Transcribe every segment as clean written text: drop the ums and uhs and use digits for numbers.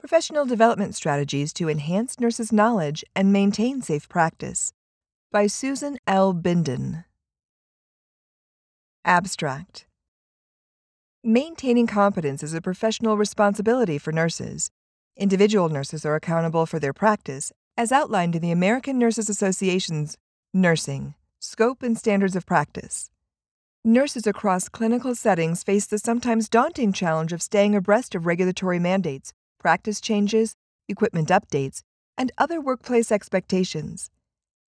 professional development strategies to enhance nurses' knowledge and maintain safe practice, by Susan L. Bindon. Abstract. Maintaining competence is a professional responsibility for nurses. Individual nurses are accountable for their practice, as outlined in the American Nurses Association's Nursing, Scope and Standards of Practice. Nurses across clinical settings face the sometimes daunting challenge of staying abreast of regulatory mandates, practice changes, equipment updates, and other workplace expectations.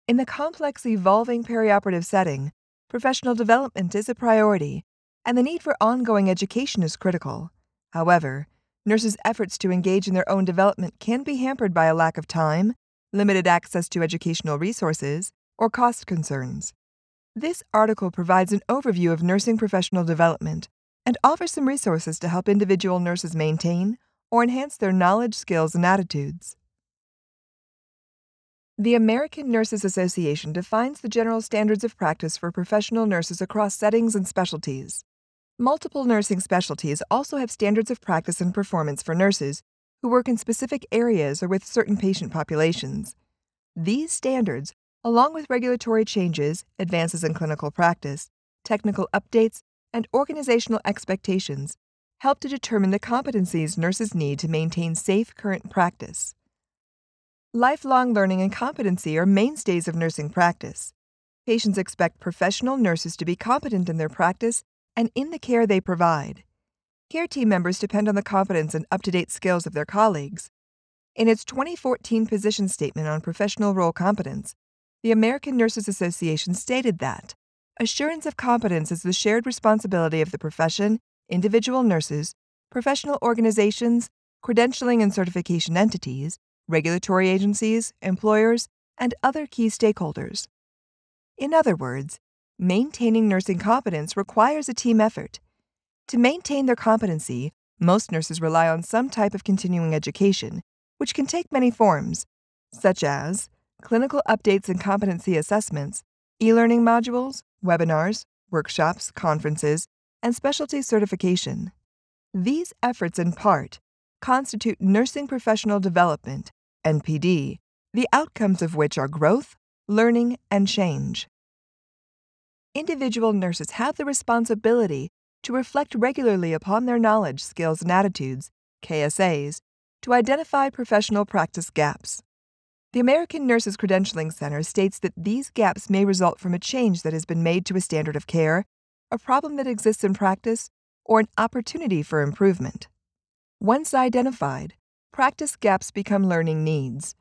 In the complex, evolving perioperative setting, professional development is a priority, and the need for ongoing education is critical. However, nurses' efforts to engage in their own development can be hampered by a lack of time, limited access to educational resources, or cost concerns. This article provides an overview of nursing professional development and offers some resources to help individual nurses maintain or enhance their knowledge, skills, and attitudes. The American Nurses Association defines the general standards of practice for professional nurses across settings and specialties. Multiple nursing specialties also have standards of practice and performance for nurses who work in specific areas or with certain patient populations. These standards, along with regulatory changes, advances in clinical practice, technical updates, and organizational expectations, help to determine the competencies nurses need to maintain safe current practice. Lifelong learning and competency are mainstays of nursing practice. Patients expect professional nurses to be competent in their practice and in the care they provide. Care team members depend on the competence and up-to-date skills of their colleagues. In its 2014 position statement on professional role competence, the American Nurses Association stated that assurance of competence is the shared responsibility of the profession, individual nurses, professional organizations, credentialing and certification entities, regulatory agencies, employers, and other key stakeholders. In other words, maintaining nursing competence requires a team effort. To maintain their competency, most nurses rely on some type of continuing education, which can take many forms, such as clinical updates and competency assessments, e-learning modules, webinars, workshops, conferences, and specialty certification. These efforts, in part, constitute nursing professional development, NPD, the outcomes of which are growth, learning, and change. Individual nurses have the responsibility to reflect regularly upon their knowledge, skills, and attitudes, KSAs, to identify professional practice gaps. The American Nurses Credentialing Center states that these gaps may result from a change that has been made to a standard of care, a problem that exists in practice, or an opportunity for improvement. Once identified, practice gaps become learning needs.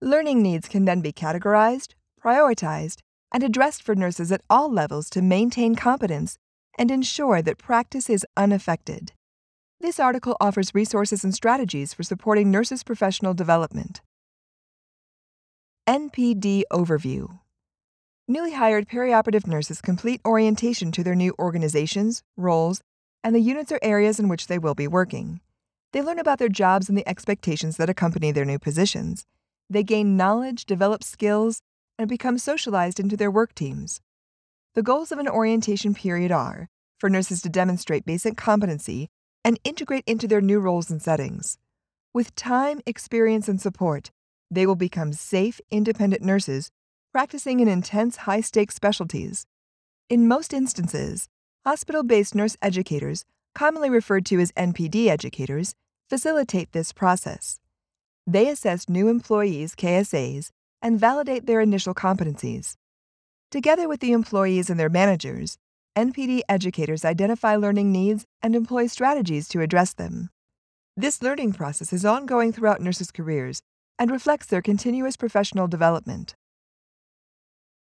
Learning needs can then be categorized, prioritized, and addressed for nurses at all levels to maintain competence and ensure that practice is unaffected. This article offers resources and strategies for supporting nurses' professional development. NPD Overview. Newly hired perioperative nurses complete orientation to their new organizations, roles, and the units or areas in which they will be working. They learn about their jobs and the expectations that accompany their new positions. They gain knowledge, develop skills, and become socialized into their work teams. The goals of an orientation period are for nurses to demonstrate basic competency and integrate into their new roles and settings. With time, experience, and support, they will become safe, independent nurses practicing in intense, high-stakes specialties. In most instances, hospital-based nurse educators, commonly referred to as NPD educators, facilitate this process. They assess new employees' KSAs and validate their initial competencies. Together with the employees and their managers, NPD educators identify learning needs and employ strategies to address them. This learning process is ongoing throughout nurses' careers and reflects their continuous professional development.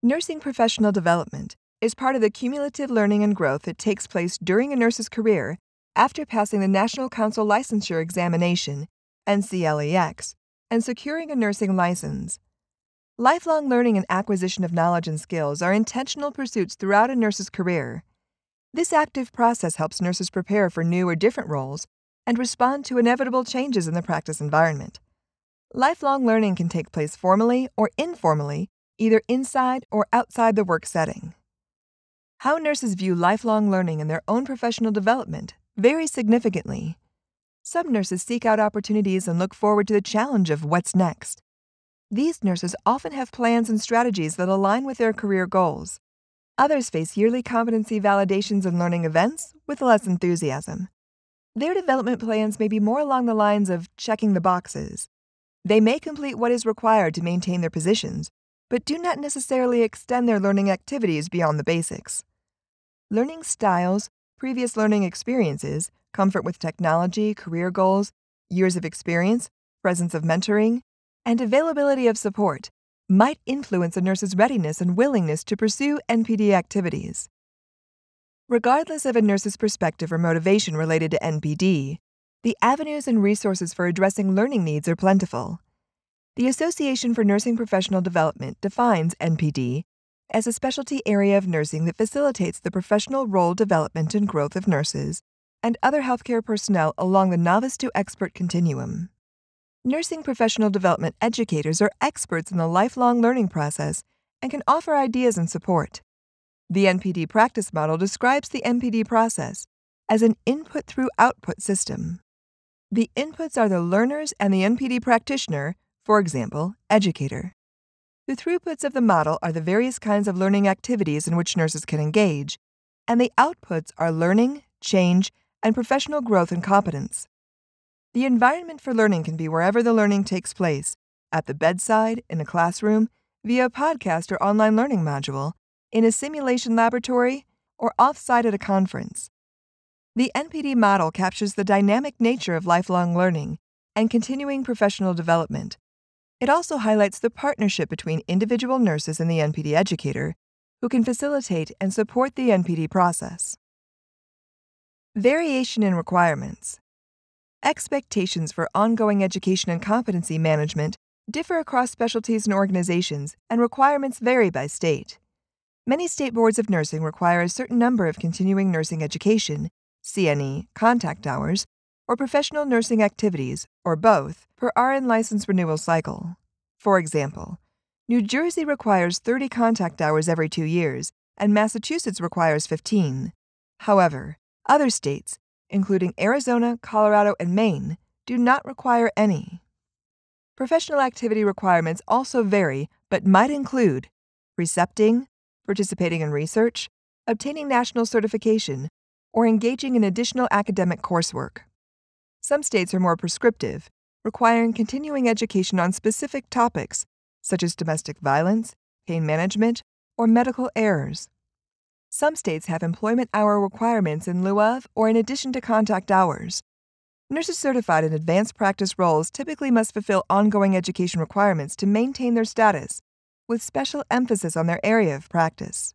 Nursing professional development is part of the cumulative learning and growth that takes place during a nurse's career after passing the National Council Licensure Examination, NCLEX, and securing a nursing license. Lifelong learning and acquisition of knowledge and skills are intentional pursuits throughout a nurse's career. This active process helps nurses prepare for new or different roles and respond to inevitable changes in the practice environment. Lifelong learning can take place formally or informally, either inside or outside the work setting. How nurses view lifelong learning and their own professional development varies significantly. some nurses seek out opportunities and look forward to the challenge of what's next. These nurses often have plans and strategies that align with their career goals. Others face yearly competency validations and learning events with less enthusiasm. Their development plans may be more along the lines of checking the boxes. They may complete what is required to maintain their positions, but do not necessarily extend their learning activities beyond the basics. Learning styles, previous learning experiences, comfort with technology, career goals, years of experience, presence of mentoring, and availability of support might influence a nurse's readiness and willingness to pursue NPD activities. Regardless of a nurse's perspective or motivation related to NPD, the avenues and resources for addressing learning needs are plentiful. The Association for Nursing Professional Development defines NPD as a specialty area of nursing that facilitates the professional role development and growth of nurses and other healthcare personnel along the novice to expert continuum. Nursing professional development educators are experts in the lifelong learning process and can offer ideas and support. The NPD practice model describes the NPD process as an input through output system. The inputs are the learners and the NPD practitioner, for example, educator. The throughputs of the model are the various kinds of learning activities in which nurses can engage, and the outputs are learning, change, and professional growth and competence. The environment for learning can be wherever the learning takes place, at the bedside, in a classroom, via a podcast or online learning module, in a simulation laboratory, or off-site at a conference. The NPD model captures the dynamic nature of lifelong learning and continuing professional development. It also highlights the partnership between individual nurses and the NPD educator, who can facilitate and support the NPD process. Variation in requirements. Expectations for ongoing education and competency management differ across specialties and organizations, and requirements vary by state. Many state boards of nursing require a certain number of continuing nursing education, CNE, contact hours, or professional nursing activities, or both, per RN license renewal cycle. For example, New Jersey requires 30 contact hours every 2 years, and Massachusetts requires 15. However, other states, including Arizona, Colorado, and Maine, do not require any. Professional activity requirements also vary, but might include precepting, participating in research, obtaining national certification, or engaging in additional academic coursework. Some states are more prescriptive, requiring continuing education on specific topics, such as domestic violence, pain management, or medical errors. Some states have employment hour requirements in lieu of or in addition to contact hours. Nurses certified in advanced practice roles typically must fulfill ongoing education requirements to maintain their status, with special emphasis on their area of practice.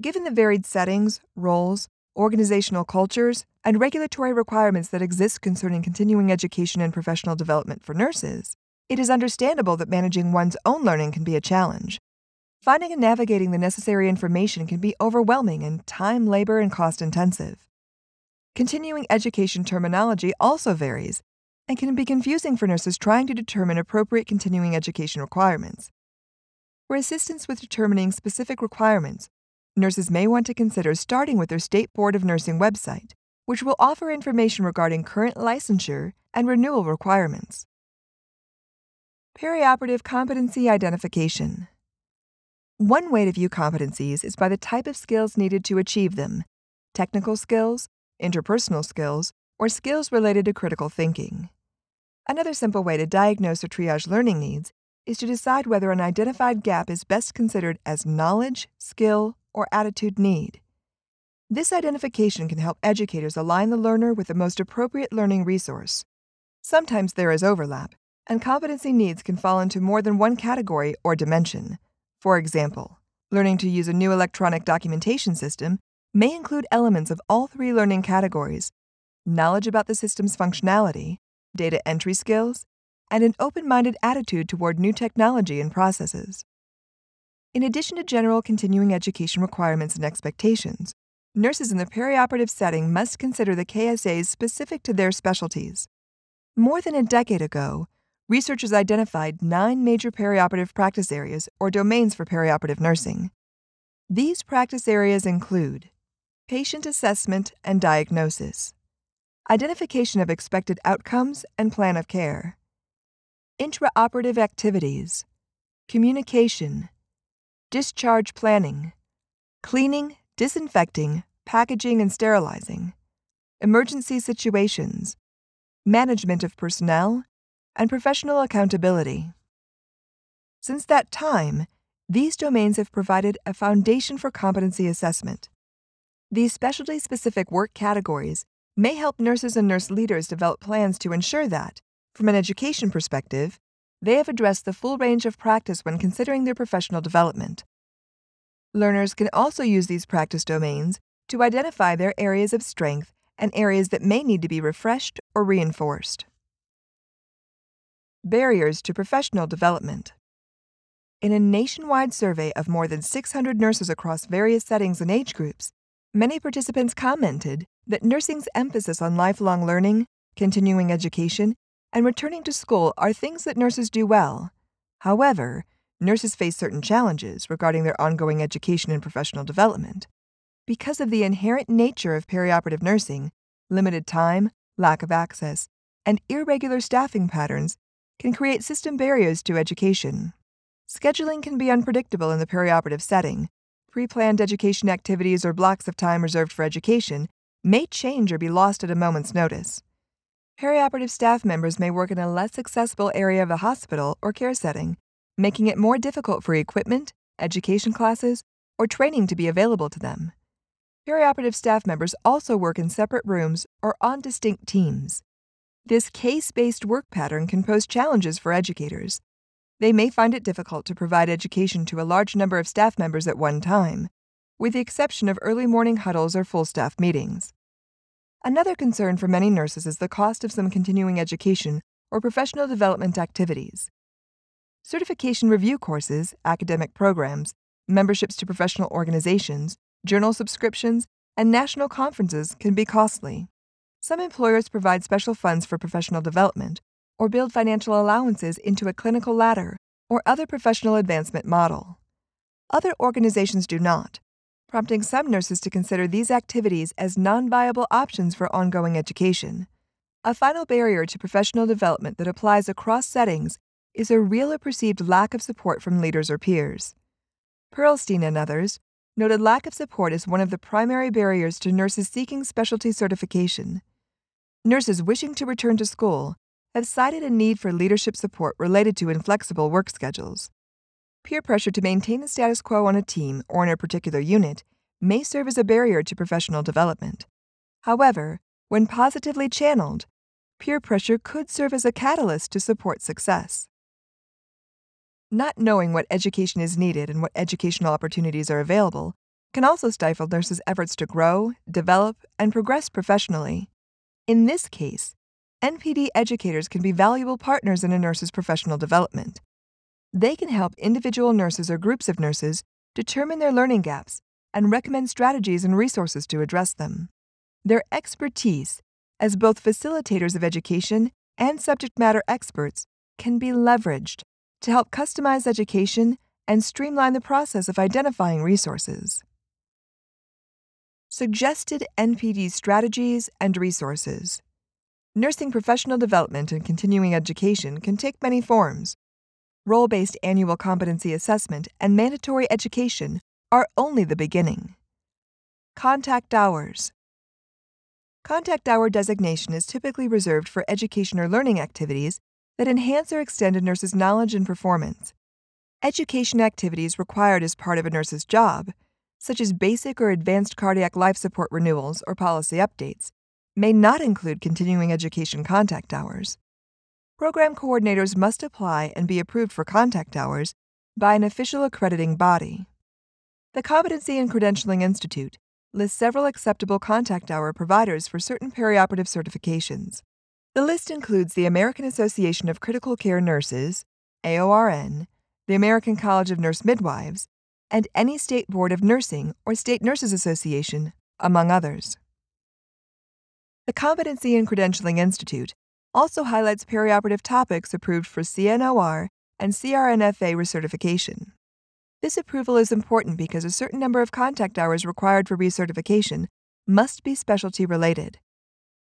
Given the varied settings, roles, organizational cultures, and regulatory requirements that exist concerning continuing education and professional development for nurses, it is understandable that managing one's own learning can be a challenge. Finding and navigating the necessary information can be overwhelming and time, labor, and cost-intensive. Continuing education terminology also varies and can be confusing for nurses trying to determine appropriate continuing education requirements. For assistance with determining specific requirements, nurses may want to consider starting with their State Board of Nursing website, which will offer information regarding current licensure and renewal requirements. Perioperative competency identification. One way to view competencies is by the type of skills needed to achieve them: technical skills, interpersonal skills, or skills related to critical thinking. Another simple way to diagnose or triage learning needs is to decide whether an identified gap is best considered as knowledge, skill, or attitude need. This identification can help educators align the learner with the most appropriate learning resource. Sometimes there is overlap, and competency needs can fall into more than one category or dimension. For example, learning to use a new electronic documentation system may include elements of all three learning categories: knowledge about the system's functionality, data entry skills, and an open-minded attitude toward new technology and processes. In addition to general continuing education requirements and expectations, nurses in the perioperative setting must consider the KSAs specific to their specialties. More than a decade ago, researchers identified 9 major perioperative practice areas or domains for perioperative nursing. These practice areas include patient assessment and diagnosis, identification of expected outcomes and plan of care, intraoperative activities, communication, discharge planning, cleaning, disinfecting, packaging and sterilizing, emergency situations, management of personnel, and professional accountability. Since that time, these domains have provided a foundation for competency assessment. These specialty-specific work categories may help nurses and nurse leaders develop plans to ensure that, from an education perspective, they have addressed the full range of practice when considering their professional development. Learners can also use these practice domains to identify their areas of strength and areas that may need to be refreshed or reinforced. Barriers to professional development. In a nationwide survey of more than 600 nurses across various settings and age groups, many participants commented that nursing's emphasis on lifelong learning, continuing education, and returning to school are things that nurses do well. However, nurses face certain challenges regarding their ongoing education and professional development. Because of the inherent nature of perioperative nursing, limited time, lack of access, and irregular staffing patterns can create system barriers to education. Scheduling can be unpredictable in the perioperative setting. Pre-planned education activities or blocks of time reserved for education may change or be lost at a moment's notice. Perioperative staff members may work in a less accessible area of the hospital or care setting, making it more difficult for equipment, education classes, or training to be available to them. Perioperative staff members also work in separate rooms or on distinct teams. This case-based work pattern can pose challenges for educators. They may find it difficult to provide education to a large number of staff members at one time, with the exception of early morning huddles or full staff meetings. Another concern for many nurses is the cost of some continuing education or professional development activities. Certification review courses, academic programs, memberships to professional organizations, journal subscriptions, and national conferences can be costly. Some employers provide special funds for professional development or build financial allowances into a clinical ladder or other professional advancement model. Other organizations do not, prompting some nurses to consider these activities as non-viable options for ongoing education. A final barrier to professional development that applies across settings is a real or perceived lack of support from leaders or peers. Pearlstein and others noted lack of support as one of the primary barriers to nurses seeking specialty certification. Nurses wishing to return to school have cited a need for leadership support related to inflexible work schedules. Peer pressure to maintain the status quo on a team or in a particular unit may serve as a barrier to professional development. However, when positively channeled, peer pressure could serve as a catalyst to support success. Not knowing what education is needed and what educational opportunities are available can also stifle nurses' efforts to grow, develop, and progress professionally. In this case, NPD educators can be valuable partners in a nurse's professional development. They can help individual nurses or groups of nurses determine their learning gaps and recommend strategies and resources to address them. Their expertise, as both facilitators of education and subject matter experts, can be leveraged to help customize education and streamline the process of identifying resources. Suggested NPD strategies and resources. Nursing professional development and continuing education can take many forms. Role-based annual competency assessment and mandatory education are only the beginning. Contact hours. Contact hour designation is typically reserved for education or learning activities that enhance or extend a nurse's knowledge and performance. Education activities required as part of a nurse's job, such as basic or advanced cardiac life support renewals or policy updates, may not include continuing education contact hours. Program coordinators must apply and be approved for contact hours by an official accrediting body. The Competency and Credentialing Institute lists several acceptable contact hour providers for certain perioperative certifications. The list includes the American Association of Critical Care Nurses, AORN, the American College of Nurse Midwives, and any state board of nursing or state nurses association, among others. The Competency and Credentialing Institute also highlights perioperative topics approved for CNOR and CRNFA recertification. This approval is important because a certain number of contact hours required for recertification must be specialty related.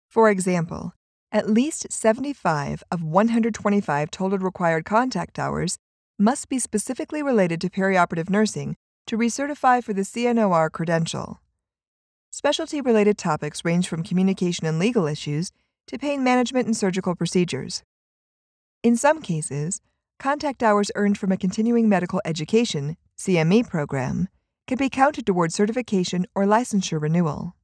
For example, at least 75 of 125 total required contact hours must be specifically related to perioperative nursing to recertify for the CNOR credential. Specialty-related topics range from communication and legal issues to pain management and surgical procedures. In some cases, contact hours earned from a continuing medical education (CME) program can be counted toward certification or licensure renewal.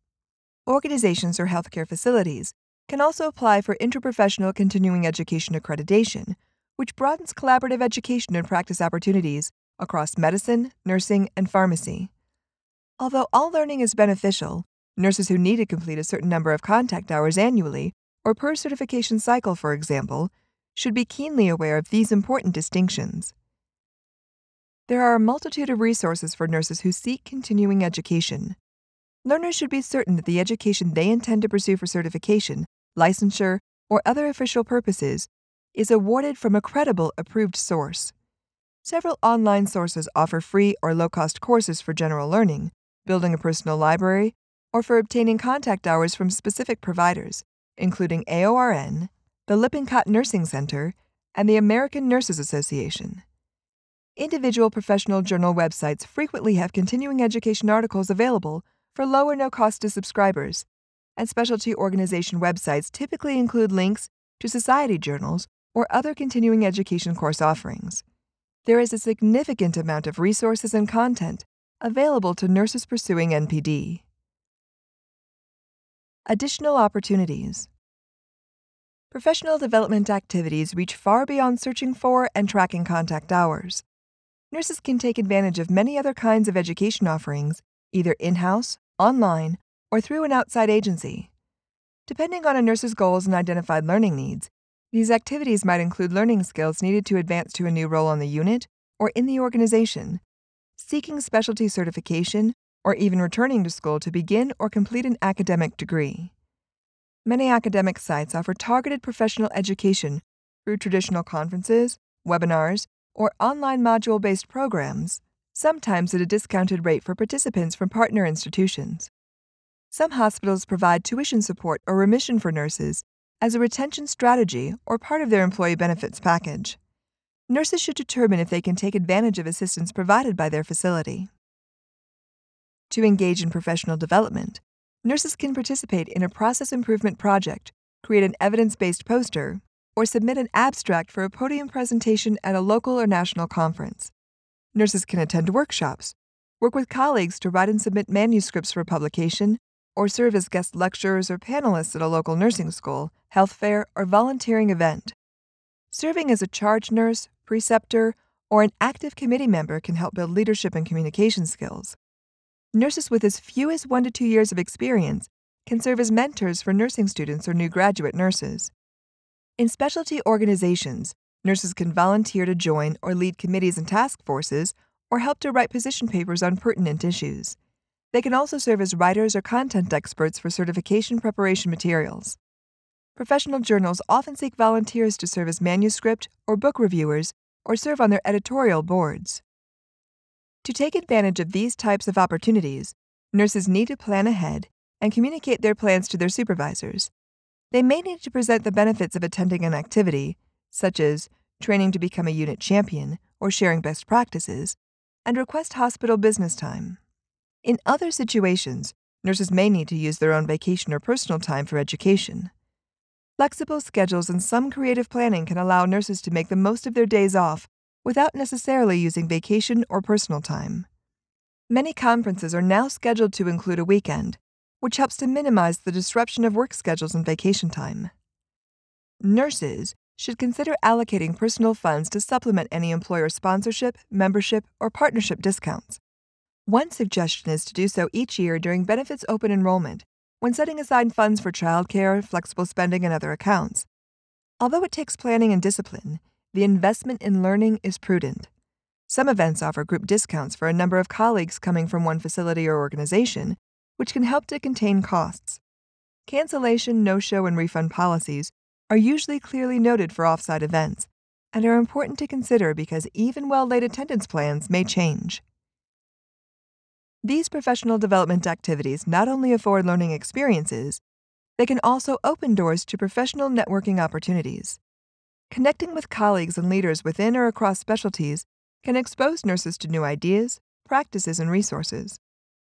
Organizations or healthcare facilities can also apply for interprofessional continuing education accreditation, which broadens collaborative education and practice opportunities across medicine, nursing, and pharmacy. Although all learning is beneficial, nurses who need to complete a certain number of contact hours annually, or per certification cycle, for example, should be keenly aware of these important distinctions. There are a multitude of resources for nurses who seek continuing education. Learners should be certain that the education they intend to pursue for certification, licensure, or other official purposes is awarded from a credible, approved source. Several online sources offer free or low-cost courses for general learning, building a personal library, or for obtaining contact hours from specific providers, including AORN, the Lippincott Nursing Center, and the American Nurses Association. Individual professional journal websites frequently have continuing education articles available for low or no cost to subscribers, and specialty organization websites typically include links to society journals or other continuing education course offerings. There is a significant amount of resources and content available to nurses pursuing NPD. Additional opportunities. Professional development activities reach far beyond searching for and tracking contact hours. Nurses can take advantage of many other kinds of education offerings, either in-house, online, or through an outside agency. Depending on a nurse's goals and identified learning needs, these activities might include learning skills needed to advance to a new role on the unit or in the organization, seeking specialty certification, or even returning to school to begin or complete an academic degree. Many academic sites offer targeted professional education through traditional conferences, webinars, or online module-based programs, sometimes at a discounted rate for participants from partner institutions. Some hospitals provide tuition support or remission for nurses as a retention strategy or part of their employee benefits package. Nurses should determine if they can take advantage of assistance provided by their facility. To engage in professional development, nurses can participate in a process improvement project, create an evidence-based poster, or submit an abstract for a podium presentation at a local or national conference. Nurses can attend workshops, work with colleagues to write and submit manuscripts for publication, or serve as guest lecturers or panelists at a local nursing school, health fair, or volunteering event. Serving as a charge nurse, preceptor, or an active committee member can help build leadership and communication skills. Nurses with as few as 1 to 2 years of experience can serve as mentors for nursing students or new graduate nurses. In specialty organizations, nurses can volunteer to join or lead committees and task forces or help to write position papers on pertinent issues. They can also serve as writers or content experts for certification preparation materials. Professional journals often seek volunteers to serve as manuscript or book reviewers or serve on their editorial boards. To take advantage of these types of opportunities, nurses need to plan ahead and communicate their plans to their supervisors. They may need to present the benefits of attending an activity, such as training to become a unit champion or sharing best practices, and request hospital business time. In other situations, nurses may need to use their own vacation or personal time for education. Flexible schedules and some creative planning can allow nurses to make the most of their days off without necessarily using vacation or personal time. Many conferences are now scheduled to include a weekend, which helps to minimize the disruption of work schedules and vacation time. Nurses should consider allocating personal funds to supplement any employer sponsorship, membership, or partnership discounts. One suggestion is to do so each year during benefits open enrollment, when setting aside funds for childcare, flexible spending, and other accounts. Although it takes planning and discipline, the investment in learning is prudent. Some events offer group discounts for a number of colleagues coming from one facility or organization, which can help to contain costs. Cancellation, no-show, and refund policies are usually clearly noted for off-site events and are important to consider because even well-laid attendance plans may change. These professional development activities not only afford learning experiences, They can also open doors to professional networking opportunities. Connecting with colleagues and leaders within or across specialties can expose nurses to new ideas, practices, and resources.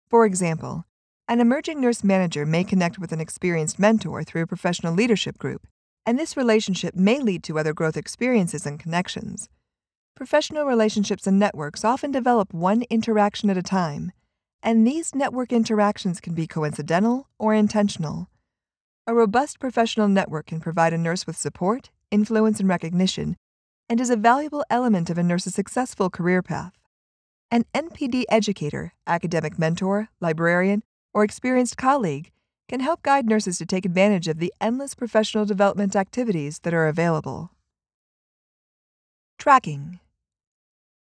For example, an emerging nurse manager may connect with an experienced mentor through a professional leadership group, and this relationship may lead to other growth experiences and connections. Professional relationships and networks often develop one interaction at a time, and these network interactions can be coincidental or intentional. A robust professional network can provide a nurse with support, influence, and recognition, and is a valuable element of a nurse's successful career path. An NPD educator, academic mentor, librarian, or experienced colleague can help guide nurses to take advantage of the endless professional development activities that are available. Tracking.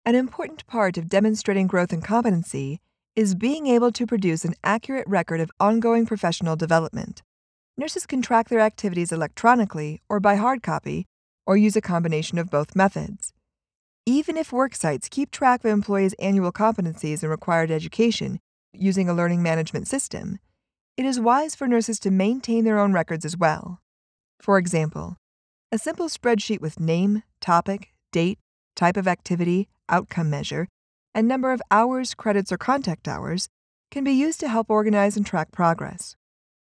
An important part of demonstrating growth and competency is being able to produce an accurate record of ongoing professional development. Nurses can track their activities electronically or by hard copy, or use a combination of both methods. Even if worksites keep track of employees' annual competencies and required education using a learning management system, it is wise for nurses to maintain their own records as well. For example, a simple spreadsheet with name, topic, date, type of activity, outcome measure, and number of hours, credits, or contact hours can be used to help organize and track progress.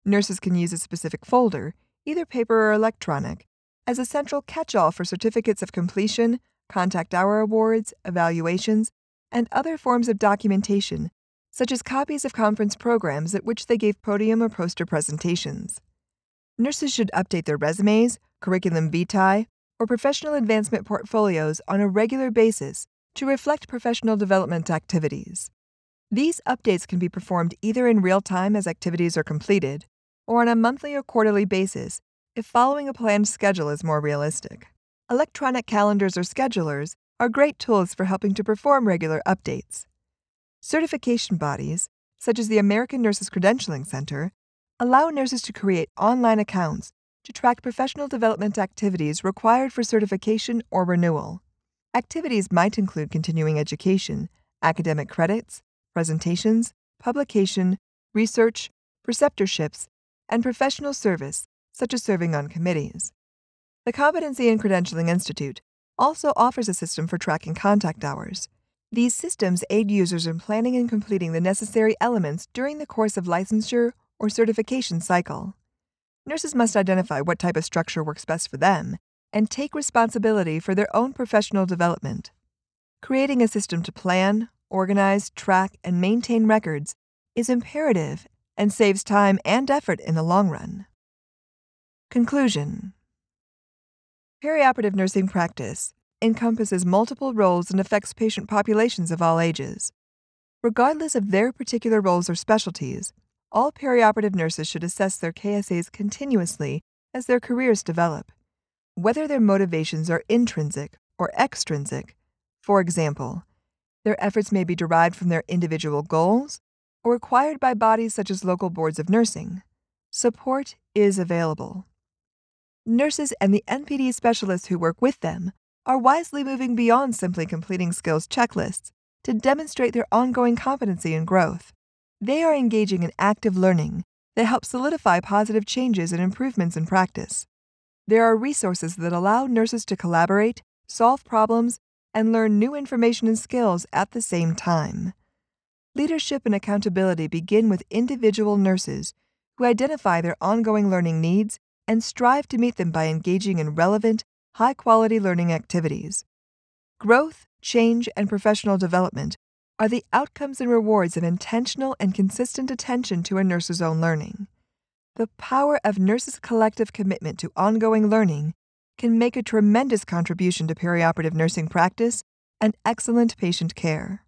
Nurses can use a specific folder, either paper or electronic, as a central catch-all for certificates of completion, contact hour awards, evaluations, and other forms of documentation, such as copies of conference programs at which they gave podium or poster presentations. Nurses should update their resumes, curriculum vitae, or professional advancement portfolios on a regular basis to reflect professional development activities. These updates can be performed either in real time as activities are completed, or on a monthly or quarterly basis if following a planned schedule is more realistic. Electronic calendars or schedulers are great tools for helping to perform regular updates. Certification bodies, such as the American Nurses Credentialing Center, allow nurses to create online accounts to track professional development activities required for certification or renewal. Activities might include continuing education, academic credits, presentations, publication, research, preceptorships, and professional service, such as serving on committees. The Competency and Credentialing Institute also offers a system for tracking contact hours. These systems aid users in planning and completing the necessary elements during the course of licensure or certification cycle. Nurses must identify what type of structure works best for them and take responsibility for their own professional development. Creating a system to plan, organize, track, and maintain records is imperative and saves time and effort in the long run. Conclusion. Perioperative nursing practice encompasses multiple roles and affects patient populations of all ages. Regardless of their particular roles or specialties, all perioperative nurses should assess their KSAs continuously as their careers develop. Whether their motivations are intrinsic or extrinsic, for example, their efforts may be derived from their individual goals or required by bodies such as local boards of nursing. Support is available. Nurses and the NPD specialists who work with them are wisely moving beyond simply completing skills checklists to demonstrate their ongoing competency and growth. They are engaging in active learning that helps solidify positive changes and improvements in practice. There are resources that allow nurses to collaborate, solve problems, and learn new information and skills at the same time. Leadership and accountability begin with individual nurses who identify their ongoing learning needs and strive to meet them by engaging in relevant, high-quality learning activities. Growth, change, and professional development are the outcomes and rewards of intentional and consistent attention to a nurse's own learning. The power of nurses' collective commitment to ongoing learning can make a tremendous contribution to perioperative nursing practice and excellent patient care.